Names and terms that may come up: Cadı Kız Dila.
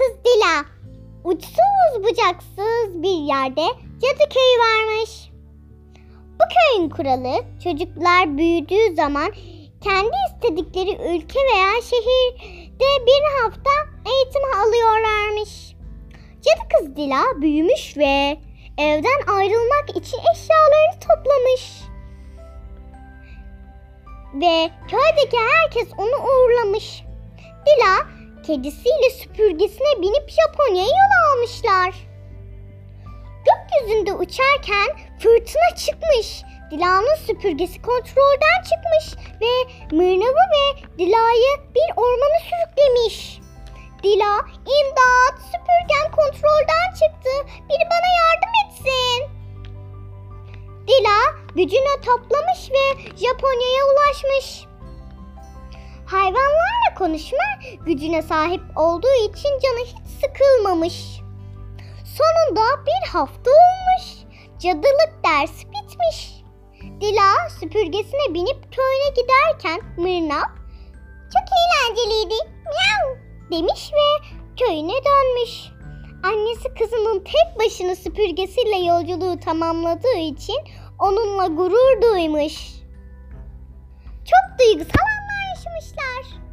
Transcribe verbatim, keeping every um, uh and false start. kız Dila uçsuz bucaksız bir yerde cadı köyü varmış. Bu köyün kuralı, çocuklar büyüdüğü zaman kendi istedikleri ülke veya şehirde bir hafta eğitim alıyorlarmış. Cadı kız Dila büyümüş ve evden ayrılmak için eşyalarını toplamış. Ve köydeki herkes onu uğurlamış. Dila kedisiyle süpürgesine binip Japonya'ya yol almışlar. Gökyüzünde uçarken fırtına çıkmış. Dila'nın süpürgesi kontrolden çıkmış ve mırnavı ve Dila'yı bir ormana sürüklemiş. Dila, "İmdat! Süpürgen kontrolden çıktı. Biri bana yardım etsin." Dila gücünü toplamış ve Japonya'ya ulaşmış. Hayvanlarla konuşma gücüne sahip olduğu için canı hiç sıkılmamış. Sonunda bir hafta olmuş. Cadılık dersi bitmiş. Dila süpürgesine binip köyüne giderken mırnav, "Çok eğlenceliydi, miau" demiş ve köyüne dönmüş. Annesi kızının tek başına süpürgesiyle yolculuğu tamamladığı için onunla gurur duymuş. Çok duygusal anlar yaşamışlar.